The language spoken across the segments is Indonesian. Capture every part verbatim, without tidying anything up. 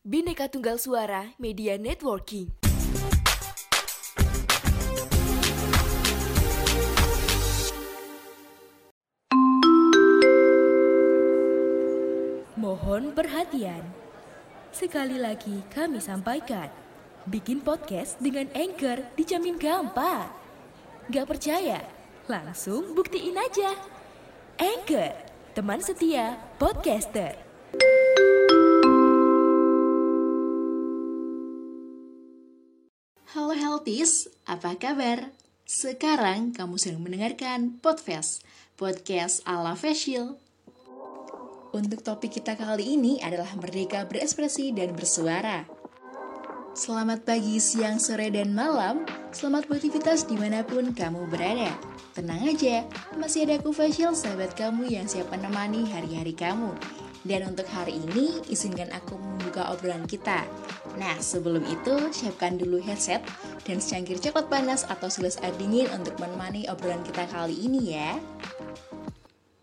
Bineka Tunggal Suara, Media Networking. Mohon perhatian. Sekali lagi kami sampaikan, bikin podcast dengan Anchor dijamin gampang. Gak percaya? Langsung buktiin aja. Anchor, teman setia podcaster. Halo Healthies, apa kabar? Sekarang kamu sedang mendengarkan PodFest, podcast ala Fashil. Untuk topik kita kali ini adalah merdeka berekspresi dan bersuara. Selamat pagi, siang, sore, dan malam. Selamat beraktivitas dimanapun kamu berada. Tenang aja, masih ada aku Fashil, sahabat kamu yang siap menemani hari-hari kamu. Dan untuk hari ini, izinkan aku membuka obrolan kita. Nah, sebelum itu, siapkan dulu headset dan secangkir coklat panas atau silas air dingin untuk menemani obrolan kita kali ini ya.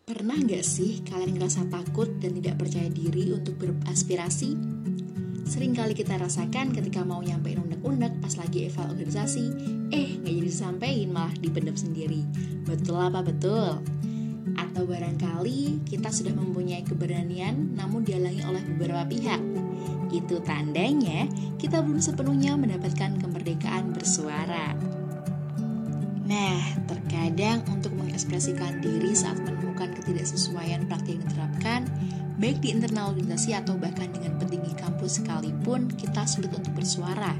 Pernah gak sih kalian ngerasa takut dan tidak percaya diri untuk beraspirasi? Sering kali kita rasakan ketika mau nyampein unek-unek pas lagi eval organisasi, eh gak jadi disampein malah dipendam sendiri. Betul apa betul? Atau barangkali kita sudah mempunyai keberanian namun dihalangi oleh beberapa pihak. Itu tandanya kita belum sepenuhnya mendapatkan kemerdekaan bersuara. Nah, terkadang untuk mengekspresikan diri saat menemukan ketidaksesuaian praktik yang diterapkan, baik di internal organisasi atau bahkan dengan petinggi kampus sekalipun, kita sulit untuk bersuara.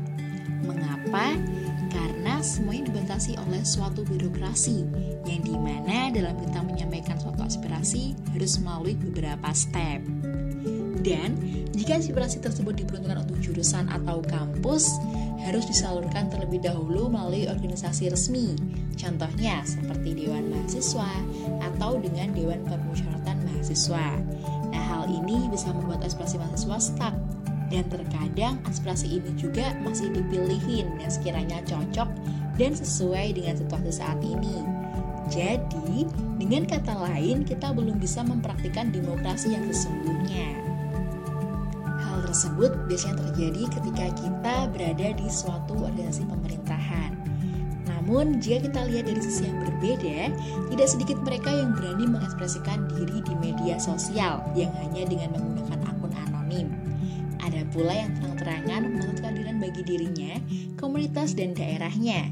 Mengapa? Karena semuanya dibatasi oleh suatu birokrasi, yang dimana dalam kita menyampaikan suatu aspirasi harus melalui beberapa step. Dan jika aspirasi tersebut diperuntukkan untuk jurusan atau kampus, harus disalurkan terlebih dahulu melalui organisasi resmi. Contohnya seperti Dewan Mahasiswa atau dengan Dewan Permusyawaratan Mahasiswa. Nah, hal ini bisa membuat aspirasi mahasiswa stuck. Dan terkadang aspirasi ini juga masih dipilihin yang sekiranya cocok dan sesuai dengan situasi saat ini. Jadi, dengan kata lain, kita belum bisa mempraktikkan demokrasi yang sesungguhnya. Hal tersebut biasanya terjadi ketika kita berada di suatu organisasi pemerintahan. Namun, jika kita lihat dari sisi yang berbeda, tidak sedikit mereka yang berani mengekspresikan diri di media sosial yang hanya dengan menggunakan akun anonim. Ada pula yang terang-terangan menuntut keadilan bagi dirinya, komunitas, dan daerahnya.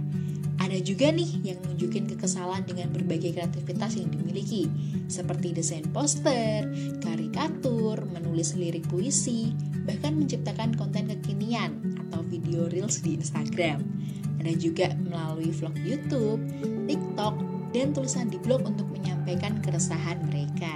Ada juga nih yang nunjukin kekesalan dengan berbagai kreativitas yang dimiliki, seperti desain poster, karikatur, menulis lirik puisi, bahkan menciptakan konten kekinian atau video reels di Instagram. Ada juga melalui vlog YouTube, TikTok, dan tulisan di blog untuk menyampaikan keresahan mereka.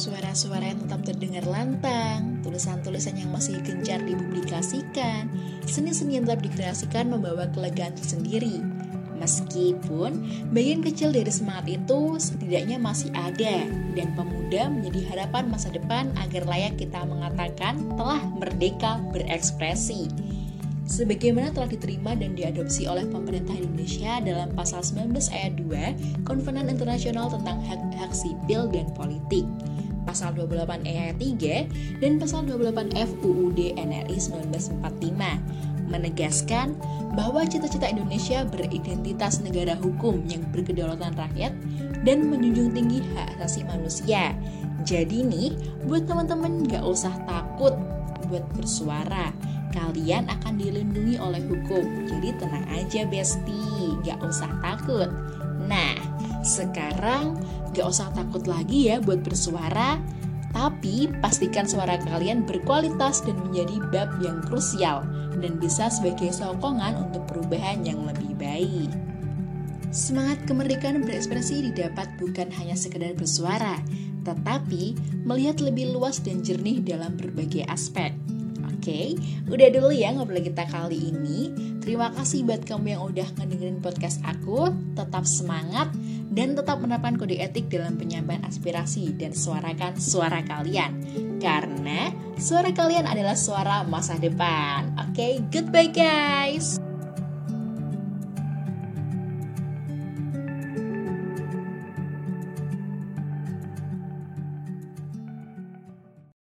Suara-suara yang tetap terdengar lantang, tulisan-tulisan yang masih gencar dipublikasikan, seni-seni yang tetap dikreasikan membawa kelegaan tersendiri. Meskipun bagian kecil dari semangat itu setidaknya masih ada, dan pemuda menjadi harapan masa depan agar layak kita mengatakan telah merdeka berekspresi. Sebagaimana telah diterima dan diadopsi oleh pemerintah Indonesia dalam pasal sembilan belas ayat dua Konvenan Internasional tentang Hak-hak Sipil dan Politik, pasal dua puluh delapan ayat tiga, dan pasal dua puluh delapan F U U D N R I seribu sembilan ratus empat puluh lima menegaskan bahwa cita-cita Indonesia beridentitas negara hukum yang berkedaulatan rakyat dan menjunjung tinggi hak asasi manusia. Jadi nih, buat teman-teman gak usah takut buat bersuara. Kalian akan dilindungi oleh hukum. Jadi tenang aja besti, gak usah takut. Nah, sekarang gak usah takut lagi ya buat bersuara. Tapi pastikan suara kalian berkualitas dan menjadi bab yang krusial, dan bisa sebagai sokongan untuk perubahan yang lebih baik. Semangat kemerdekaan berekspresi didapat bukan hanya sekedar bersuara, tetapi melihat lebih luas dan jernih dalam berbagai aspek. Oke, udah dulu ya ngobrol kita kali ini. Terima kasih buat kamu yang udah ngedengerin podcast aku. Tetap semangat dan tetap menerapkan kode etik dalam penyampaian aspirasi dan suarakan suara kalian. Karena suara kalian adalah suara masa depan. Oke, goodbye guys.